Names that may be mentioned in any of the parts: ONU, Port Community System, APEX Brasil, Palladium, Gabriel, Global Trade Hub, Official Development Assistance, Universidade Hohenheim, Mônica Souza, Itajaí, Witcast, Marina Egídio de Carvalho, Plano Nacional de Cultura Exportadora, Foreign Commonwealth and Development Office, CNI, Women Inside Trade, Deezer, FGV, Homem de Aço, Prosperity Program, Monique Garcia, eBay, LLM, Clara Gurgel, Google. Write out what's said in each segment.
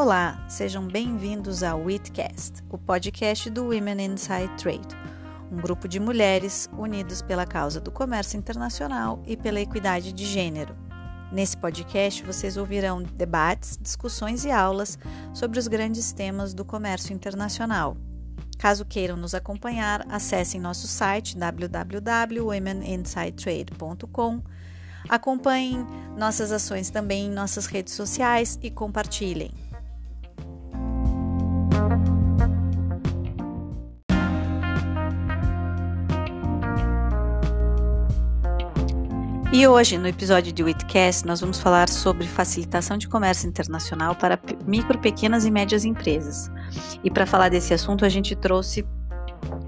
Olá, sejam bem-vindos ao Witcast, o podcast do Women Inside Trade, um grupo de mulheres unidas pela causa do comércio internacional e pela equidade de gênero. Nesse podcast, vocês ouvirão debates, discussões e aulas sobre os grandes temas do comércio internacional. Caso queiram nos acompanhar, acessem nosso site www.womeninsidetrade.com. Acompanhem nossas ações também em nossas redes sociais e compartilhem. E hoje, no episódio de Witcast, nós vamos falar sobre facilitação de comércio internacional para micro, pequenas e médias empresas. E para falar desse assunto, a gente trouxe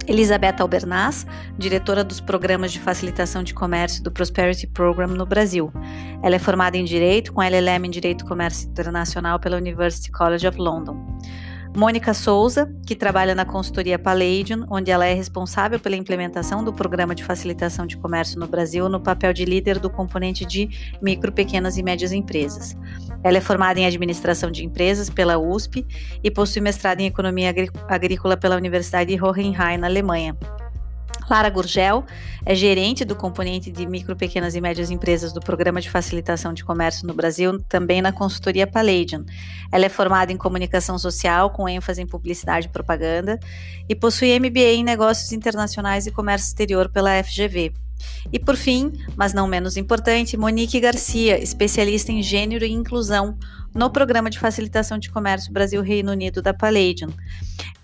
Elisabetta Albernaz, diretora dos programas de facilitação de comércio do Prosperity Program no Brasil. Ela é formada em Direito, com LLM em Direito e Comércio Internacional pela University College of London. Mônica Souza, que trabalha na consultoria Palladium, onde ela é responsável pela implementação do Programa de Facilitação de Comércio no Brasil no papel de líder do componente de micro, pequenas e médias empresas. Ela é formada em Administração de Empresas pela USP e possui mestrado em Economia Agrícola pela Universidade Hohenheim, na Alemanha. Clara Gurgel é gerente do componente de micro, pequenas e médias empresas do Programa de Facilitação de Comércio no Brasil, também na consultoria Palladium. Ela é formada em comunicação social, com ênfase em publicidade e propaganda, e possui MBA em Negócios Internacionais e Comércio Exterior pela FGV. E por fim, mas não menos importante, Monique Garcia, especialista em gênero e inclusão no Programa de Facilitação de Comércio Brasil-Reino Unido da Palladium.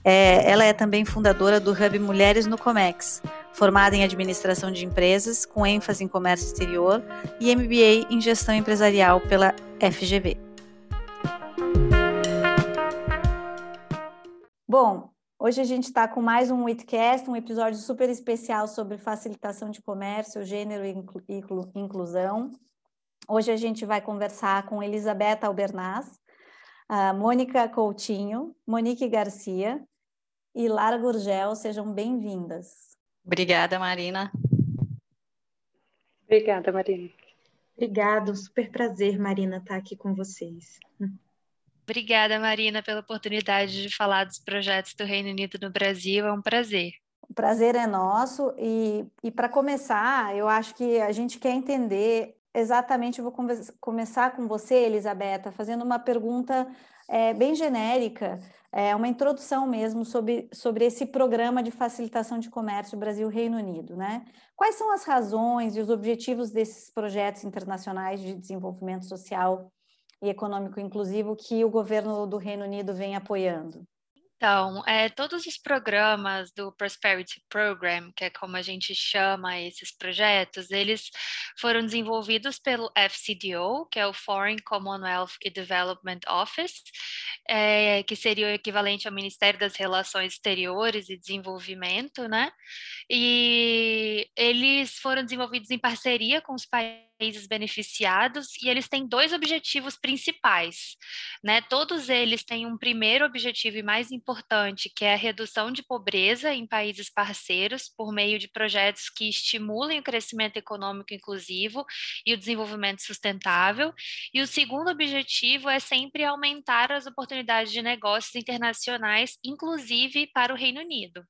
Ela é também fundadora do Hub Mulheres no Comex, formada em Administração de Empresas, com ênfase em Comércio Exterior e MBA em Gestão Empresarial pela FGV. Bom, hoje a gente está com mais um Witcast, um episódio super especial sobre facilitação de comércio, gênero e inclusão. Hoje a gente vai conversar com Elisabetta Albernaz, Mônica Coutinho, Monique Garcia e Clara Gurgel. Sejam bem-vindas. Obrigada, Marina. Obrigada, Marina. Obrigada, super prazer, Marina, estar aqui com vocês. Obrigada, Marina, pela oportunidade de falar dos projetos do Reino Unido no Brasil. É um prazer. O prazer é nosso. E para começar, eu acho que a gente quer entender exatamente, eu vou começar com você, Elisabetta, fazendo uma pergunta bem genérica, uma introdução mesmo sobre esse programa de facilitação de comércio Brasil-Reino Unido, né? Quais são as razões e os objetivos desses projetos internacionais de desenvolvimento social e econômico inclusivo que o governo do Reino Unido vem apoiando? Então, todos os programas do Prosperity Program, que é como a gente chama esses projetos, eles foram desenvolvidos pelo FCDO, que é o Foreign Commonwealth and Development Office, que seria o equivalente ao Ministério das Relações Exteriores e Desenvolvimento, né? E eles foram desenvolvidos em parceria com os países beneficiados, e eles têm dois objetivos principais, né? Todos eles têm um primeiro objetivo e mais importante, que é a redução de pobreza em países parceiros por meio de projetos que estimulem o crescimento econômico inclusivo e o desenvolvimento sustentável. E o segundo objetivo é sempre aumentar as oportunidades de negócios internacionais, inclusive para o Reino Unido.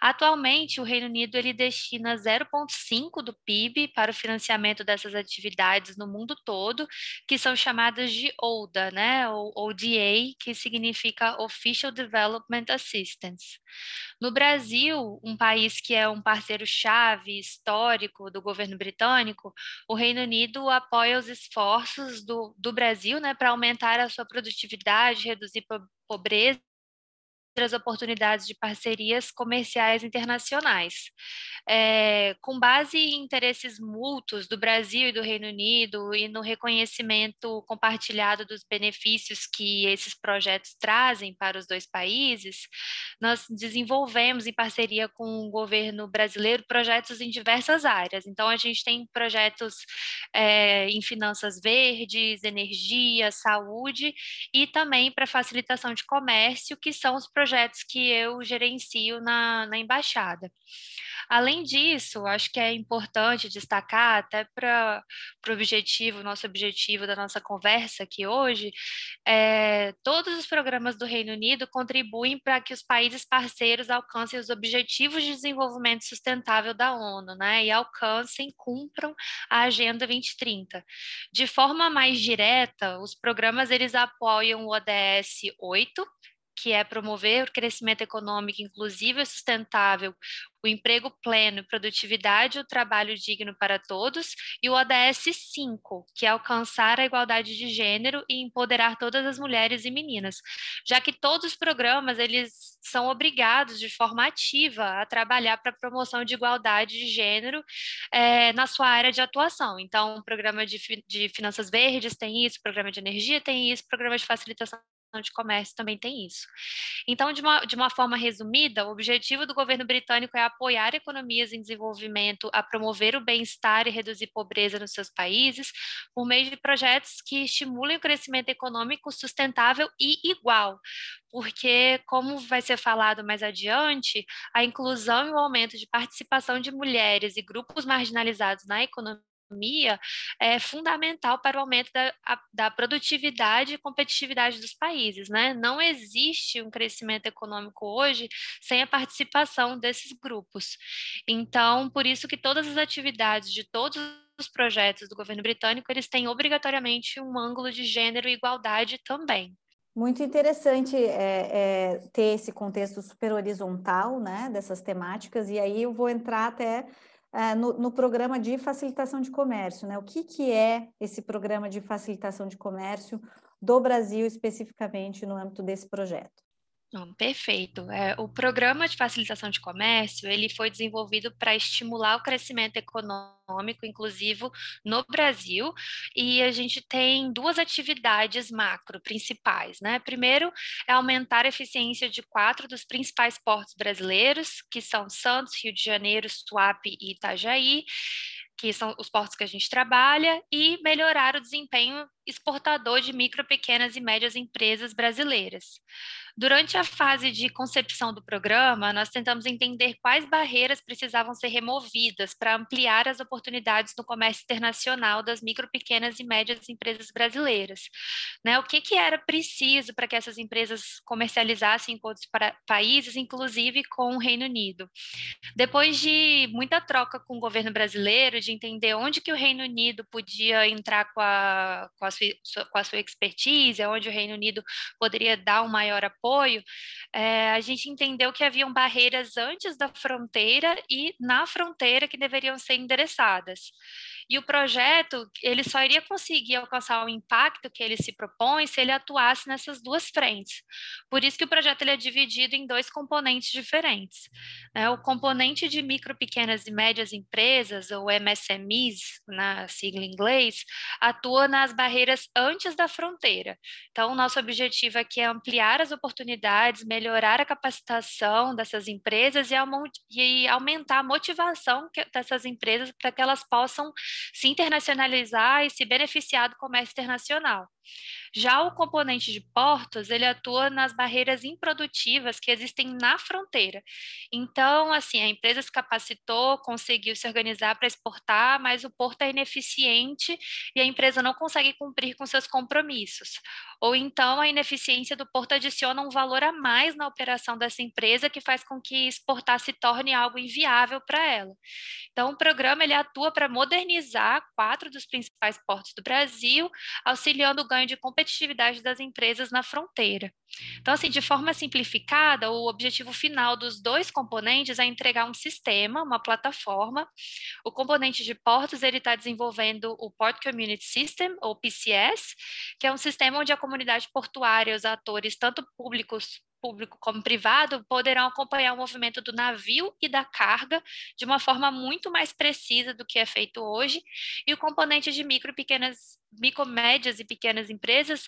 Atualmente, o Reino Unido ele destina 0,5% do PIB para o financiamento dessas atividades no mundo todo, que são chamadas de ODA, né? Ou ODA, que significa Official Development Assistance. No Brasil, um país que é um parceiro-chave histórico do governo britânico, o Reino Unido apoia os esforços do Brasil, né, para aumentar a sua produtividade, reduzir pobreza, outras oportunidades de parcerias comerciais internacionais. Com base em interesses mútuos do Brasil e do Reino Unido e no reconhecimento compartilhado dos benefícios que esses projetos trazem para os dois países, nós desenvolvemos em parceria com o governo brasileiro projetos em diversas áreas. Então, a gente tem projetos em finanças verdes, energia, saúde e também para facilitação de comércio, que são os projetos que eu gerencio na embaixada. Além disso, acho que é importante destacar, até para o objetivo, nosso objetivo da nossa conversa aqui hoje, todos os programas do Reino Unido contribuem para que os países parceiros alcancem os objetivos de desenvolvimento sustentável da ONU, né? E alcancem, cumpram a Agenda 2030. De forma mais direta, os programas eles apoiam o ODS 8, que é promover o crescimento econômico inclusivo e sustentável, o emprego pleno, produtividade e o trabalho digno para todos, e o ODS 5, que é alcançar a igualdade de gênero e empoderar todas as mulheres e meninas, já que todos os programas eles são obrigados de forma ativa a trabalhar para a promoção de igualdade de gênero na sua área de atuação. Então, o programa de finanças verdes tem isso, o programa de energia tem isso, o programa de facilitação de comércio também tem isso. Então, de uma forma resumida, o objetivo do governo britânico é apoiar economias em desenvolvimento a promover o bem-estar e reduzir pobreza nos seus países por meio de projetos que estimulem o crescimento econômico sustentável e igual, porque, como vai ser falado mais adiante, a inclusão e o aumento de participação de mulheres e grupos marginalizados na economia é fundamental para o aumento da produtividade e competitividade dos países, né? Não existe um crescimento econômico hoje sem a participação desses grupos. Então, por isso que todas as atividades de todos os projetos do governo britânico, eles têm obrigatoriamente um ângulo de gênero e igualdade também. Muito interessante ter esse contexto super horizontal, né, dessas temáticas, e aí eu vou entrar até no programa de facilitação de comércio, né? O que é esse programa de facilitação de comércio do Brasil, especificamente no âmbito desse projeto? Perfeito. O programa de facilitação de comércio ele foi desenvolvido para estimular o crescimento econômico inclusivo no Brasil, e a gente tem duas atividades macro principais, né? Primeiro é aumentar a eficiência de 4 dos principais portos brasileiros, que são Santos, Rio de Janeiro, Suape e Itajaí, que são os portos que a gente trabalha, e melhorar o desempenho exportador de micro, pequenas e médias empresas brasileiras. Durante a fase de concepção do programa, nós tentamos entender quais barreiras precisavam ser removidas para ampliar as oportunidades do comércio internacional das micro, pequenas e médias empresas brasileiras, né? O que era preciso para que essas empresas comercializassem com outros países, inclusive com o Reino Unido. Depois de muita troca com o governo brasileiro, de entender onde que o Reino Unido podia entrar com a sua expertise, onde o Reino Unido poderia dar um maior apoio, a gente entendeu que haviam barreiras antes da fronteira e na fronteira que deveriam ser endereçadas. E o projeto, ele só iria conseguir alcançar o impacto que ele se propõe se ele atuasse nessas duas frentes. Por isso que o projeto ele é dividido em dois componentes diferentes. O componente de micro, pequenas e médias empresas, ou MSMEs, na sigla em inglês, atua nas barreiras antes da fronteira. Então, o nosso objetivo aqui é ampliar as oportunidades, melhorar a capacitação dessas empresas e aumentar a motivação dessas empresas para que elas possam se internacionalizar e se beneficiar do comércio internacional. Já o componente de portos, ele atua nas barreiras improdutivas que existem na fronteira. Então, assim, a empresa se capacitou, conseguiu se organizar para exportar, mas o porto é ineficiente e a empresa não consegue cumprir com seus compromissos. Ou então a ineficiência do porto adiciona um valor a mais na operação dessa empresa que faz com que exportar se torne algo inviável para ela. Então, o programa ele atua para modernizar 4 dos principais portos do Brasil, auxiliando o ganho de competitividade das empresas na fronteira. Então, assim, de forma simplificada, o objetivo final dos dois componentes é entregar um sistema, uma plataforma. O componente de portos, ele está desenvolvendo o Port Community System, ou PCS, que é um sistema onde a comunidade portuária, os atores, tanto público como privado, poderão acompanhar o movimento do navio e da carga de uma forma muito mais precisa do que é feito hoje. E o componente de micro, médias e pequenas empresas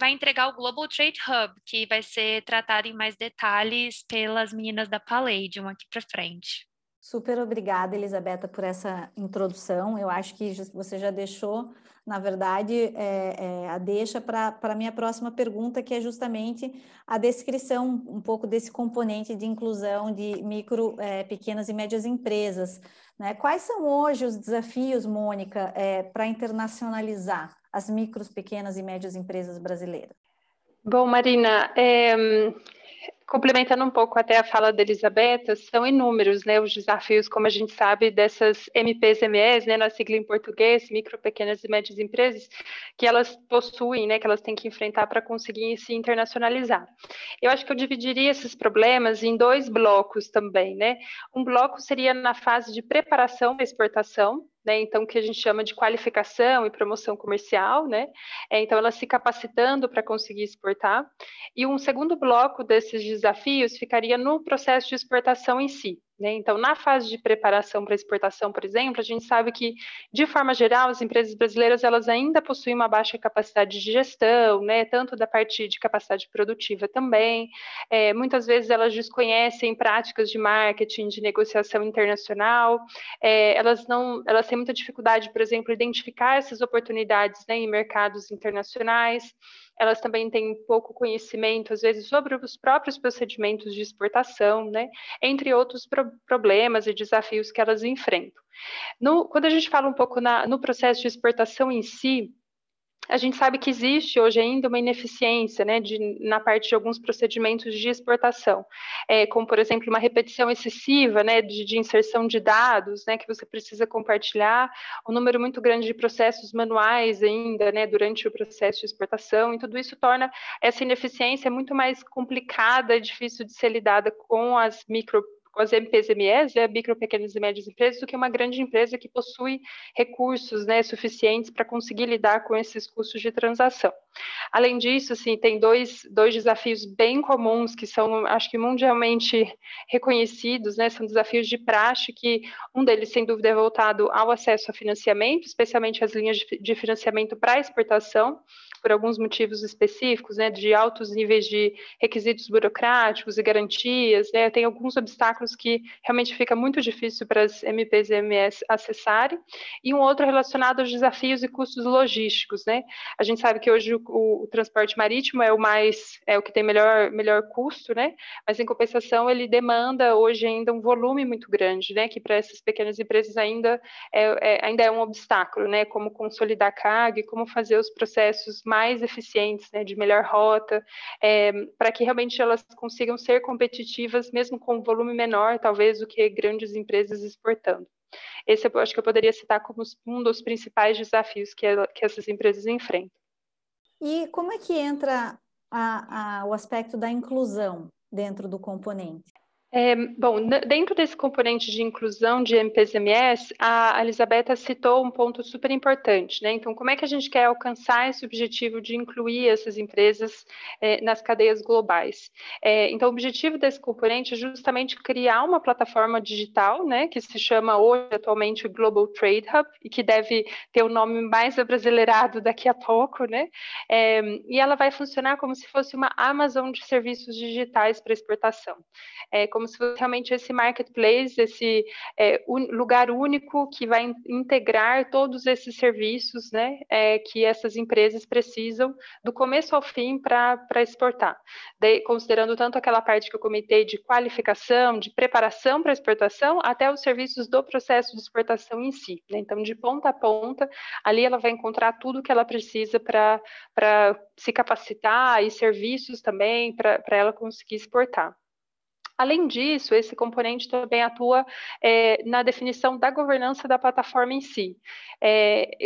vai entregar o Global Trade Hub, que vai ser tratado em mais detalhes pelas meninas da Palladium aqui para frente. Super obrigada, Elisabetta, por essa introdução. Eu acho que você já deixou, na verdade, a deixa para a minha próxima pergunta, que é justamente a descrição um pouco desse componente de inclusão de micro, pequenas e médias empresas, né? Quais são hoje os desafios, Mônica, para internacionalizar as micros, pequenas e médias empresas brasileiras? Bom, Marina, complementando um pouco até a fala da Elisabetta, são inúmeros, né, os desafios, como a gente sabe, dessas MPSMEs, né, na sigla em português, micro, pequenas e médias empresas, que elas possuem, né, que elas têm que enfrentar para conseguir se internacionalizar. Eu acho que eu dividiria esses problemas em dois blocos também, né? Um bloco seria na fase de preparação para exportação, né, então, que a gente chama de qualificação e promoção comercial, né? Então, elas se capacitando para conseguir exportar. E um segundo bloco desses desafios ficaria no processo de exportação em si, né? Então, na fase de preparação para exportação, por exemplo, a gente sabe que, de forma geral, as empresas brasileiras elas ainda possuem uma baixa capacidade de gestão, né? Tanto da parte de capacidade produtiva também. Muitas vezes elas desconhecem práticas de marketing, de negociação internacional. Elas têm muita dificuldade, por exemplo, identificar essas oportunidades, né, em mercados internacionais. Elas também têm pouco conhecimento, às vezes, sobre os próprios procedimentos de exportação, né? Entre outros problemas e desafios que elas enfrentam. Quando a gente fala um pouco no processo de exportação em si, a gente sabe que existe hoje ainda uma ineficiência, né, na parte de alguns procedimentos de exportação, como, por exemplo, uma repetição excessiva, né, de inserção de dados, né, que você precisa compartilhar, um número muito grande de processos manuais ainda, né, durante o processo de exportação, e tudo isso torna essa ineficiência muito mais complicada e difícil de ser lidada com as MPSMEs, né, micro, pequenas e médias empresas, do que uma grande empresa que possui recursos, né, suficientes para conseguir lidar com esses custos de transação. Além disso, assim, tem dois desafios bem comuns que são, acho que, mundialmente reconhecidos, né, são desafios de praxe, que um deles, sem dúvida, é voltado ao acesso a financiamento, especialmente as linhas de financiamento para exportação, por alguns motivos específicos, né, de altos níveis de requisitos burocráticos e garantias, né, tem alguns obstáculos que realmente fica muito difícil para as MPs e MS acessarem, e um outro relacionado aos desafios e custos logísticos, né, a gente sabe que hoje o transporte marítimo é o que tem melhor custo, né, mas em compensação ele demanda hoje ainda um volume muito grande, né, que para essas pequenas empresas ainda é um obstáculo, né, como consolidar carga e como fazer os processos mais eficientes, né, de melhor rota, para que realmente elas consigam ser competitivas, mesmo com um volume menor, talvez, do que grandes empresas exportando. Esse eu acho que eu poderia citar como um dos principais desafios que essas empresas enfrentam. E como é que entra o aspecto da inclusão dentro do componente? Bom, dentro desse componente de inclusão de MPSMEs, a Elisabetta citou um ponto super importante, né? Então, como é que a gente quer alcançar esse objetivo de incluir essas empresas nas cadeias globais? Então, o objetivo desse componente é justamente criar uma plataforma digital, né, que se chama hoje, atualmente, Global Trade Hub, e que deve ter o nome mais abrasileirado daqui a pouco, né? E ela vai funcionar como se fosse uma Amazon de serviços digitais para exportação. Como se fosse realmente esse marketplace, esse lugar único que vai integrar todos esses serviços, né, que essas empresas precisam do começo ao fim para exportar. Considerando tanto aquela parte que eu comentei de qualificação, de preparação para exportação, até os serviços do processo de exportação em si, né? Então, de ponta a ponta, ali ela vai encontrar tudo que ela precisa para se capacitar, e serviços também para ela conseguir exportar. Além disso, esse componente também atua na definição da governança da plataforma em si.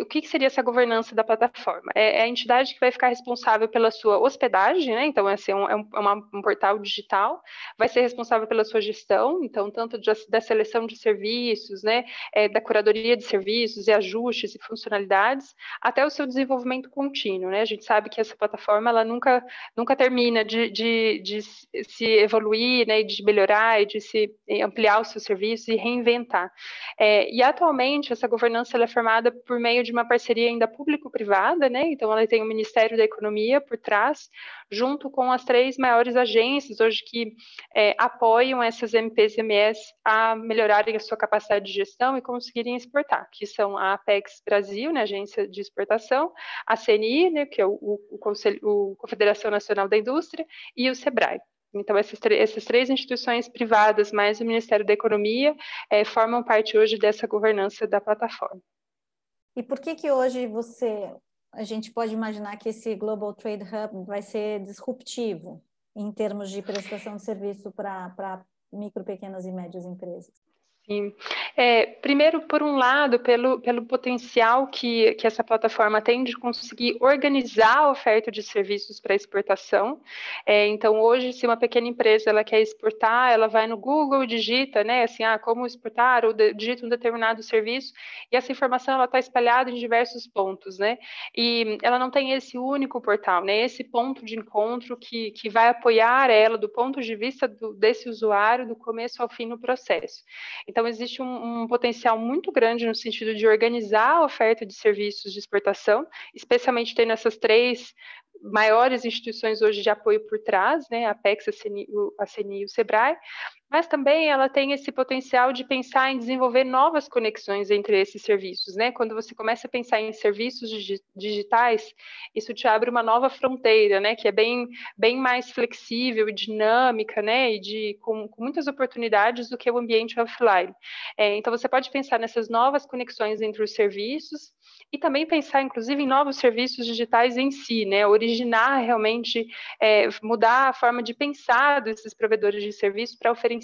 O que seria essa governança da plataforma? É a entidade que vai ficar responsável pela sua hospedagem, né? Então, assim, é um portal digital, vai ser responsável pela sua gestão, então, tanto da seleção de serviços, né, da curadoria de serviços e ajustes e funcionalidades, até o seu desenvolvimento contínuo, né? A gente sabe que essa plataforma ela nunca termina de se evoluir, né, e de de melhorar e de se ampliar os seus serviços e reinventar. E atualmente essa governança ela é formada por meio de uma parceria ainda público-privada, né? Então ela tem o Ministério da Economia por trás, junto com as três maiores agências hoje que apoiam essas MPs e MS a melhorarem a sua capacidade de gestão e conseguirem exportar, que são a APEX Brasil, né, agência de exportação, a CNI, né, que é o Confederação Nacional da Indústria, e o SEBRAE. Então, essas três instituições privadas, mais o Ministério da Economia, formam parte hoje dessa governança da plataforma. E por que que hoje a gente pode imaginar que esse Global Trade Hub vai ser disruptivo em termos de prestação de serviço para micro, pequenas e médias empresas? Sim. Primeiro, por um lado, pelo potencial que essa plataforma tem de conseguir organizar a oferta de serviços para exportação. Então, hoje, se uma pequena empresa ela quer exportar, ela vai no Google, digita, né, assim, como exportar, ou digita um determinado serviço, e essa informação ela está espalhada em diversos pontos, né? E ela não tem esse único portal, né, esse ponto de encontro que vai apoiar ela do ponto de vista desse usuário, do começo ao fim no processo. Então, existe um potencial muito grande no sentido de organizar a oferta de serviços de exportação, especialmente tendo essas três maiores instituições hoje de apoio por trás, né, a APEX, a CNI e o SEBRAE, mas também ela tem esse potencial de pensar em desenvolver novas conexões entre esses serviços, né? Quando você começa a pensar em serviços digitais, isso te abre uma nova fronteira, né, que é bem mais flexível e dinâmica, né, e com muitas oportunidades do que o ambiente offline. Então você pode pensar nessas novas conexões entre os serviços e também pensar, inclusive, em novos serviços digitais em si, né, originar realmente, mudar a forma de pensar desses provedores de serviço para oferecerem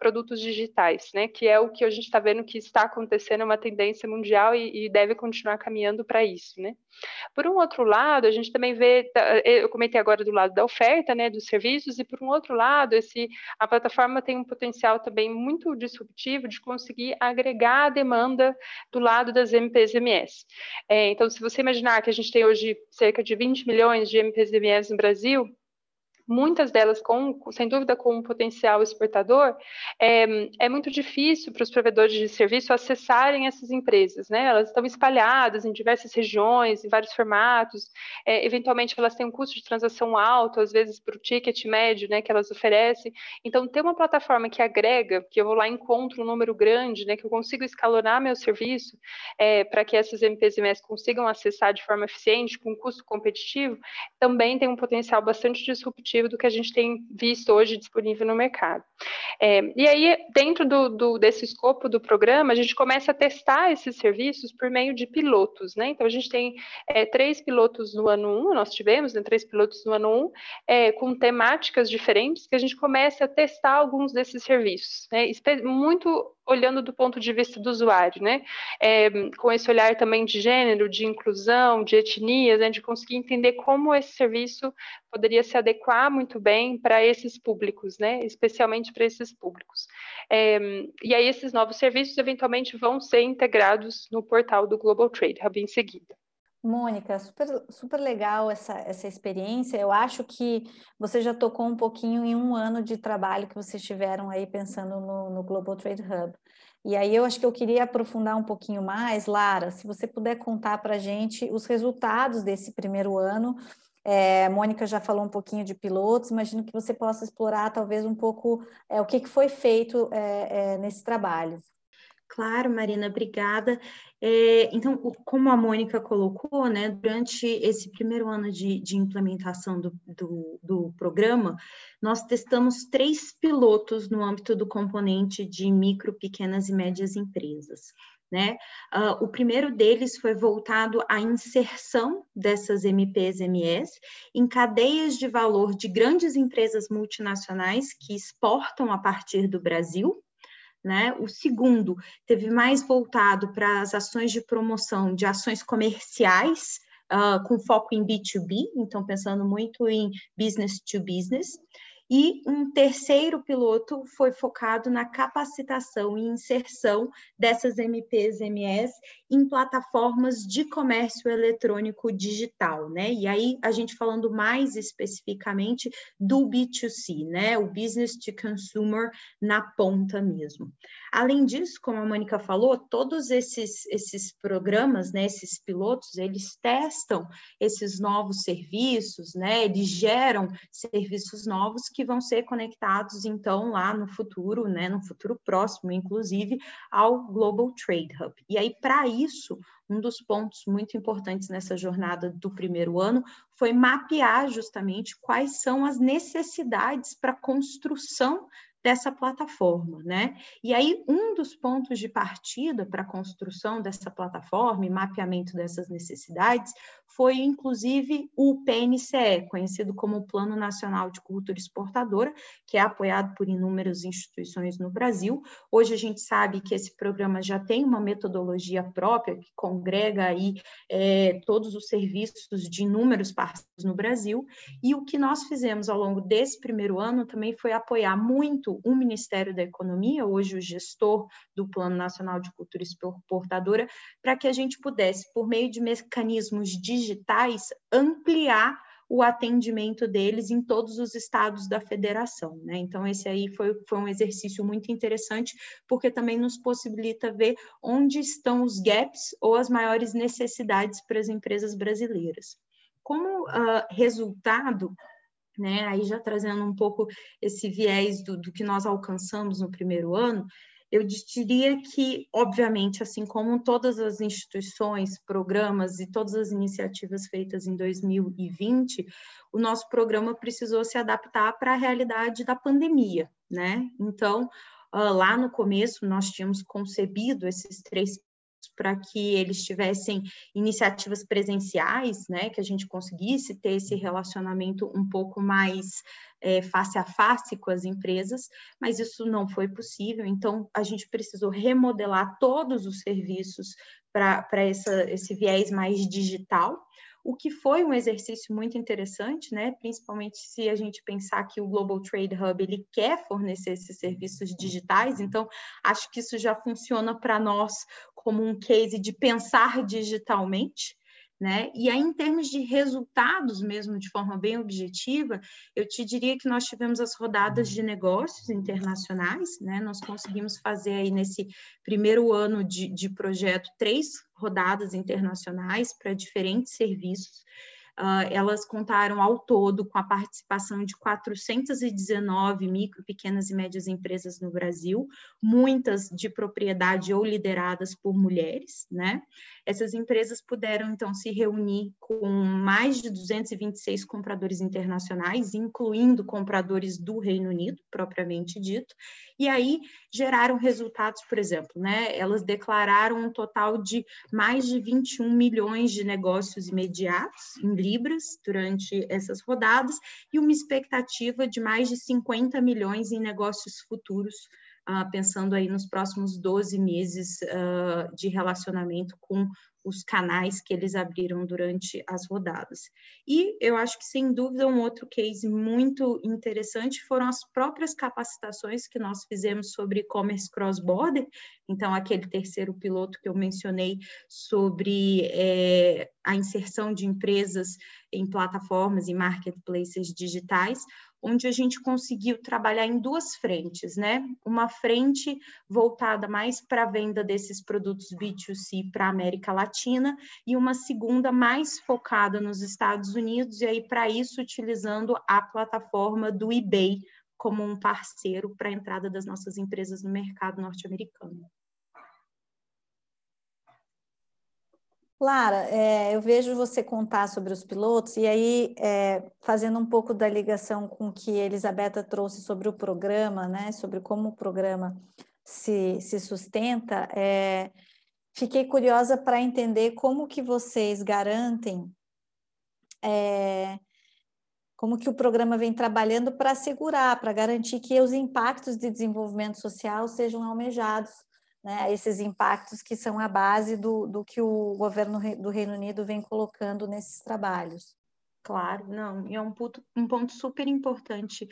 produtos digitais, né, que é o que a gente está vendo que está acontecendo, uma tendência mundial e deve continuar caminhando para isso, né. Por um outro lado, a gente também vê, eu comentei agora do lado da oferta, né, dos serviços, e por um outro lado, a plataforma tem um potencial também muito disruptivo de conseguir agregar a demanda do lado das MPs e MS. Então, se você imaginar que a gente tem hoje cerca de 20 milhões de MPs e MS no Brasil, muitas delas, sem dúvida, com um potencial exportador, é muito difícil para os provedores de serviço acessarem essas empresas, né? Elas estão espalhadas em diversas regiões, em vários formatos, eventualmente elas têm um custo de transação alto, às vezes para o ticket médio, né, que elas oferecem. Então, ter uma plataforma que agrega, que eu vou lá e encontro um número grande, né, que eu consigo escalonar meu serviço para que essas MPs e MS consigam acessar de forma eficiente, com custo competitivo, também tem um potencial bastante disruptivo do que a gente tem visto hoje disponível no mercado. E aí, dentro desse escopo do programa, a gente começa a testar esses serviços por meio de pilotos, né? Então, a gente tem três pilotos no ano 1, nós tivemos, né, três pilotos no ano 1, com temáticas diferentes, que a gente começa a testar alguns desses serviços, né? Muito olhando do ponto de vista do usuário, né? Com esse olhar também de gênero, de inclusão, de etnias, né? De conseguir entender como esse serviço poderia se adequar muito bem para esses públicos, né? Especialmente para esses públicos. E aí esses novos serviços eventualmente vão ser integrados no portal do Global Trade Hub em seguida. Mônica, super legal essa experiência. Eu acho que você já tocou um pouquinho em um ano de trabalho que vocês tiveram aí pensando no Global Trade Hub. E aí eu acho que eu queria aprofundar um pouquinho mais. Lara, se você puder contar para a gente os resultados desse primeiro ano. Mônica já falou um pouquinho de pilotos, imagino que você possa explorar talvez um pouco o que foi feito nesse trabalho. Claro, Marina, obrigada. Então, como a Mônica colocou, né, durante esse primeiro ano de implementação do programa, nós testamos três pilotos no âmbito do componente de micro, pequenas e médias empresas, né? O primeiro deles foi voltado à inserção dessas MPs e MS em cadeias de valor de grandes empresas multinacionais que exportam a partir do Brasil, né? O segundo teve mais voltado para as ações de promoção de ações comerciais, com foco em B2B, então pensando muito em business to business. E um terceiro piloto foi focado na capacitação e inserção dessas MPs, MS em plataformas de comércio eletrônico digital, né? E aí a gente falando mais especificamente do B2C, né? O business to consumer na ponta mesmo. Além disso, como a Mônica falou, todos esses programas, né? Esses pilotos, eles testam esses novos serviços, né? Eles geram serviços novos que vão ser conectados, então, lá no futuro, né, no futuro próximo, inclusive, ao Global Trade Hub. E aí, para isso, um dos pontos muito importantes nessa jornada do primeiro ano foi mapear justamente quais são as necessidades para a construção dessa plataforma, né? E aí, um dos pontos de partida para a construção dessa plataforma e mapeamento dessas necessidades foi, inclusive, o PNCE, conhecido como Plano Nacional de Cultura Exportadora, que é apoiado por inúmeras instituições no Brasil. Hoje a gente sabe que esse programa já tem uma metodologia própria que congrega aí todos os serviços de inúmeros parceiros no Brasil. E o que nós fizemos ao longo desse primeiro ano também foi apoiar muito o Ministério da Economia, hoje o gestor do Plano Nacional de Cultura Exportadora, para que a gente pudesse, por meio de mecanismos digitais, ampliar o atendimento deles em todos os estados da federação, né? Então, esse aí foi um exercício muito interessante, porque também nos possibilita ver onde estão os gaps ou as maiores necessidades para as empresas brasileiras. Como resultado, né, aí já trazendo um pouco esse viés do que nós alcançamos no primeiro ano, eu diria que, obviamente, assim como todas as instituições, programas e todas as iniciativas feitas em 2020, o nosso programa precisou se adaptar para a realidade da pandemia, né? Então, lá no começo, nós tínhamos concebido esses três para que eles tivessem iniciativas presenciais, né, que a gente conseguisse ter esse relacionamento um pouco mais face a face com as empresas, mas isso não foi possível, então a gente precisou remodelar todos os serviços para esse viés mais digital, o que foi um exercício muito interessante, né? Principalmente se a gente pensar que o Global Trade Hub ele quer fornecer esses serviços digitais, então acho que isso já funciona para nós como um case de pensar digitalmente, né? E aí, em termos de resultados mesmo, de forma bem objetiva, eu te diria que nós tivemos as rodadas de negócios internacionais, né? Nós conseguimos fazer aí nesse primeiro ano de projeto 3 rodadas internacionais para diferentes serviços. Elas contaram ao todo com a participação de 419 micro, pequenas e médias empresas no Brasil, muitas de propriedade ou lideradas por mulheres, né? Essas empresas puderam, então, se reunir com mais de 226 compradores internacionais, incluindo compradores do Reino Unido, propriamente dito, e aí geraram resultados, por exemplo, né? Elas declararam um total de mais de 21 milhões de negócios imediatos, em libras durante essas rodadas e uma expectativa de mais de 50 milhões em negócios futuros, pensando aí nos próximos 12 meses de relacionamento com os canais que eles abriram durante as rodadas. E eu acho que, sem dúvida, um outro case muito interessante foram as próprias capacitações que nós fizemos sobre e-commerce cross-border, então aquele terceiro piloto que eu mencionei sobre a inserção de empresas em plataformas e marketplaces digitais, onde a gente conseguiu trabalhar em 2 frentes, né? Uma frente voltada mais para a venda desses produtos B2C para a América Latina e uma segunda mais focada nos Estados Unidos, e aí para isso utilizando a plataforma do eBay como um parceiro para a entrada das nossas empresas no mercado norte-americano. Clara, eu vejo você contar sobre os pilotos e aí fazendo um pouco da ligação com o que a Elisabetta trouxe sobre o programa, né, sobre como o programa se sustenta, fiquei curiosa para entender como que vocês garantem, como que o programa vem trabalhando para assegurar, para garantir que os impactos de desenvolvimento social sejam almejados, né, esses impactos que são a base do que o governo do Reino Unido vem colocando nesses trabalhos. Claro, não, e é um ponto super importante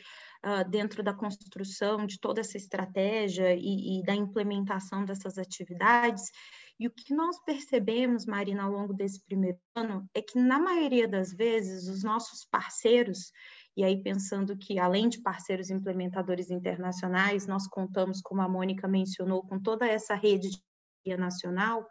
dentro da construção de toda essa estratégia e da implementação dessas atividades. E o que nós percebemos, Marina, ao longo desse primeiro ano, é que na maioria das vezes os nossos parceiros, e aí pensando que além de parceiros implementadores internacionais, nós contamos, como a Mônica mencionou, com toda essa rede de guia nacional,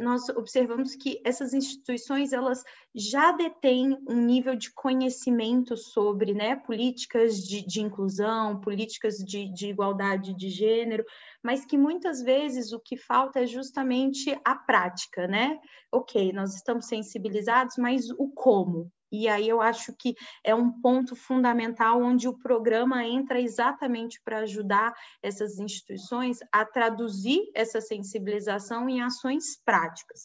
nós observamos que essas instituições elas já detêm um nível de conhecimento sobre, né, políticas de inclusão, políticas de igualdade de gênero, mas que muitas vezes o que falta é justamente a prática, né? Ok, nós estamos sensibilizados, mas o como? E aí eu acho que é um ponto fundamental onde o programa entra exatamente para ajudar essas instituições a traduzir essa sensibilização em ações práticas.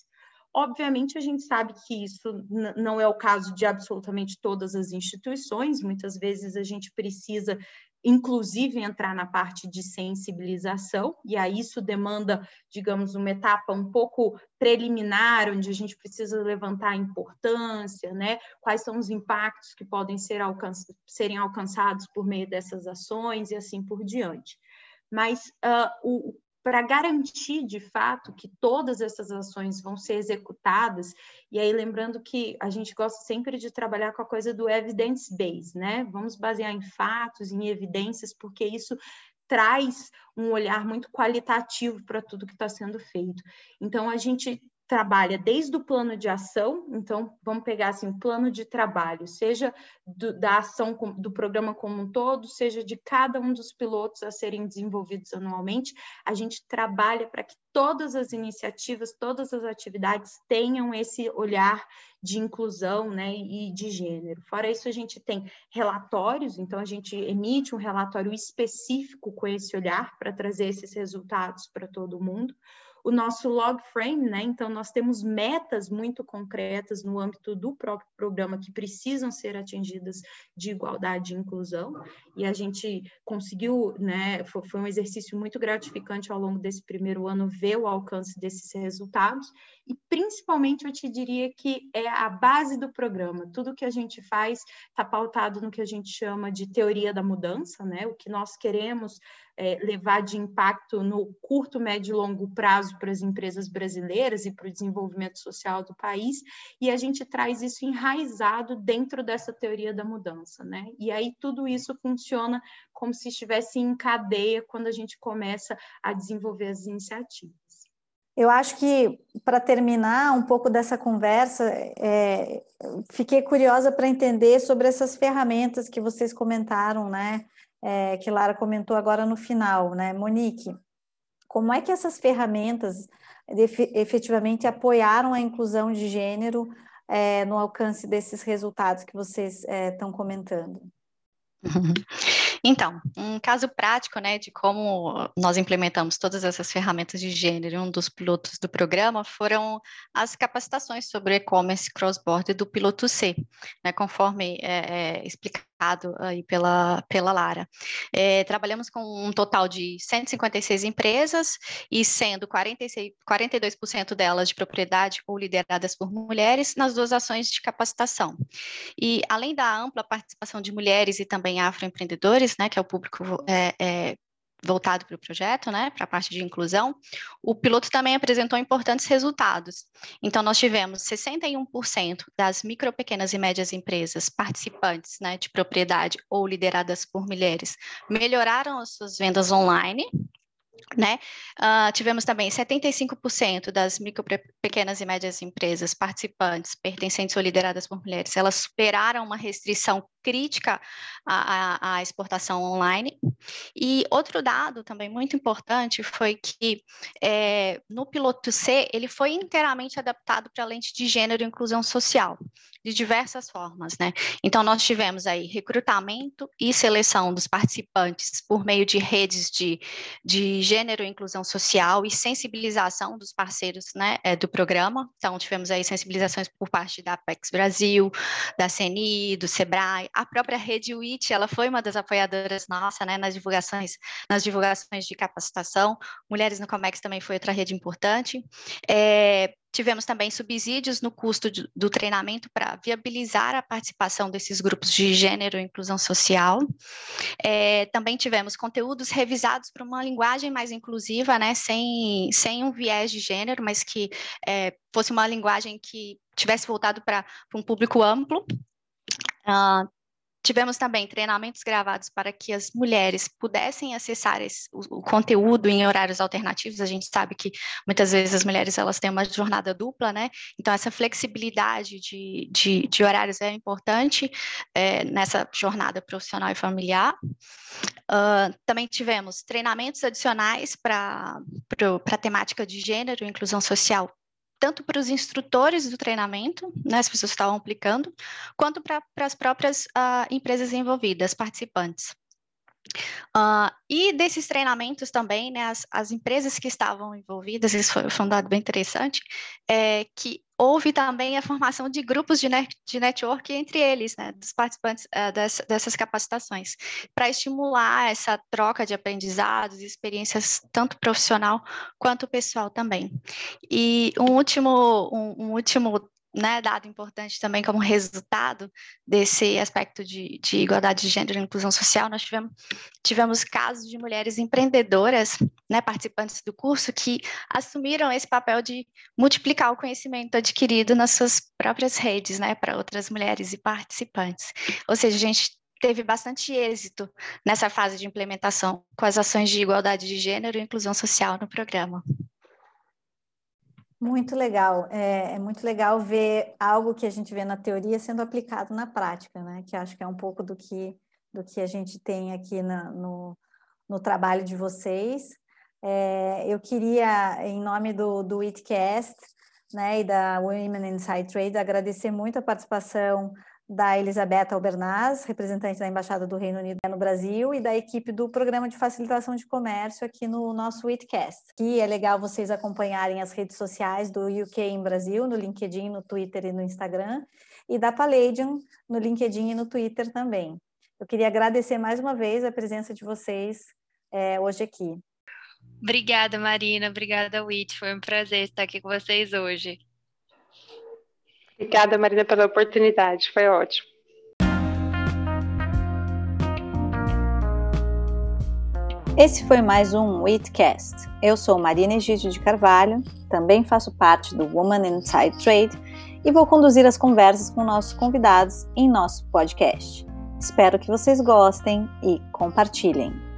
Obviamente, a gente sabe que isso não é o caso de absolutamente todas as instituições, muitas vezes a gente precisa, inclusive, entrar na parte de sensibilização, e aí isso demanda, digamos, uma etapa um pouco preliminar, onde a gente precisa levantar a importância, né? Quais são os impactos que podem serem alcançados por meio dessas ações e assim por diante. Mas para garantir, de fato, que todas essas ações vão ser executadas, e aí lembrando que a gente gosta sempre de trabalhar com a coisa do evidence-based, né? Vamos basear em fatos, em evidências, porque isso traz um olhar muito qualitativo para tudo que está sendo feito. Então, a gente trabalha desde o plano de ação, então vamos pegar assim, o plano de trabalho, seja da ação do programa como um todo, seja de cada um dos pilotos a serem desenvolvidos anualmente, a gente trabalha para que todas as iniciativas, todas as atividades tenham esse olhar de inclusão, né, e de gênero. Fora isso, a gente tem relatórios, então a gente emite um relatório específico com esse olhar para trazer esses resultados para todo mundo. O nosso log frame, né? Então nós temos metas muito concretas no âmbito do próprio programa que precisam ser atingidas de igualdade e inclusão, e a gente conseguiu, né? Foi um exercício muito gratificante ao longo desse primeiro ano ver o alcance desses resultados, e principalmente eu te diria que é a base do programa, tudo que a gente faz está pautado no que a gente chama de teoria da mudança, né? O que nós queremos levar de impacto no curto, médio e longo prazo para as empresas brasileiras e para o desenvolvimento social do país, e a gente traz isso enraizado dentro dessa teoria da mudança, né? E aí tudo isso funciona como se estivesse em cadeia quando a gente começa a desenvolver as iniciativas. Eu acho que, para terminar um pouco dessa conversa, fiquei curiosa para entender sobre essas ferramentas que vocês comentaram, né? Que Lara comentou agora no final, né, Monique? Como é que essas ferramentas efetivamente apoiaram a inclusão de gênero no alcance desses resultados que vocês estão comentando? Então, um caso prático, né, de como nós implementamos todas essas ferramentas de gênero, um dos pilotos do programa foram as capacitações sobre e-commerce cross-border do piloto C, né, conforme explicado aí pela Lara. Trabalhamos com um total de 156 empresas, e sendo 42% delas de propriedade ou lideradas por mulheres, nas duas ações de capacitação. E além da ampla participação de mulheres e também afroempreendedores, né, que é o público voltado para o projeto, né, para a parte de inclusão, o piloto também apresentou importantes resultados. Então, nós tivemos 61% das micro, pequenas e médias empresas participantes, né, de propriedade ou lideradas por mulheres melhoraram as suas vendas online, né? Tivemos também 75% das micro, pequenas e médias empresas participantes, pertencentes ou lideradas por mulheres, elas superaram uma restrição crítica à exportação online. E outro dado também muito importante foi que no piloto C, ele foi inteiramente adaptado para a lente de gênero e inclusão social, de diversas formas, né? Então, nós tivemos aí recrutamento e seleção dos participantes por meio de redes de gênero e inclusão social e sensibilização dos parceiros, né, do programa. Então, tivemos aí sensibilizações por parte da APEX Brasil, da CNI, do SEBRAE, a própria rede WIT, ela foi uma das apoiadoras nossa, né, nas divulgações de capacitação. Mulheres no Comex também foi outra rede importante. Tivemos também subsídios no custo do treinamento para viabilizar a participação desses grupos de gênero e inclusão social. Também tivemos conteúdos revisados para uma linguagem mais inclusiva, né, sem um viés de gênero, mas que fosse uma linguagem que tivesse voltado para um público amplo. Tivemos também treinamentos gravados para que as mulheres pudessem acessar o conteúdo em horários alternativos. A gente sabe que muitas vezes as mulheres elas têm uma jornada dupla, né? Então essa flexibilidade de horários é importante nessa jornada profissional e familiar. Também tivemos treinamentos adicionais para a temática de gênero e inclusão social, tanto para os instrutores do treinamento, né, as pessoas que estavam aplicando, quanto para as próprias empresas envolvidas, participantes. E desses treinamentos também, né, as empresas que estavam envolvidas, isso foi um dado bem interessante, que houve também a formação de grupos de network entre eles, né, dos participantes dessas capacitações, para estimular essa troca de aprendizados e experiências, tanto profissional quanto pessoal também. E um último né, dado importante também como resultado desse aspecto de igualdade de gênero e inclusão social, nós tivemos casos de mulheres empreendedoras, né, participantes do curso, que assumiram esse papel de multiplicar o conhecimento adquirido nas suas próprias redes, né, para outras mulheres e participantes. Ou seja, a gente teve bastante êxito nessa fase de implementação com as ações de igualdade de gênero e inclusão social no programa. Muito legal, é muito legal ver algo que a gente vê na teoria sendo aplicado na prática, né? Que acho que é um pouco do que a gente tem aqui no trabalho de vocês. Eu queria, em nome do Witcast, né, e da Women Inside Trade, agradecer muito a participação da Elisabetta Albernaz, representante da Embaixada do Reino Unido no Brasil, e da equipe do Programa de Facilitação de Comércio aqui no nosso Witcast. E é legal vocês acompanharem as redes sociais do UK em Brasil, no LinkedIn, no Twitter e no Instagram, e da Palladium, no LinkedIn e no Twitter também. Eu queria agradecer mais uma vez a presença de vocês hoje aqui. Obrigada, Marina. Obrigada, Wit. Foi um prazer estar aqui com vocês hoje. Obrigada, Marina, pela oportunidade. Foi ótimo. Esse foi mais um Witcast. Eu sou Marina Egídio de Carvalho, também faço parte do Women Inside Trade e vou conduzir as conversas com nossos convidados em nosso podcast. Espero que vocês gostem e compartilhem.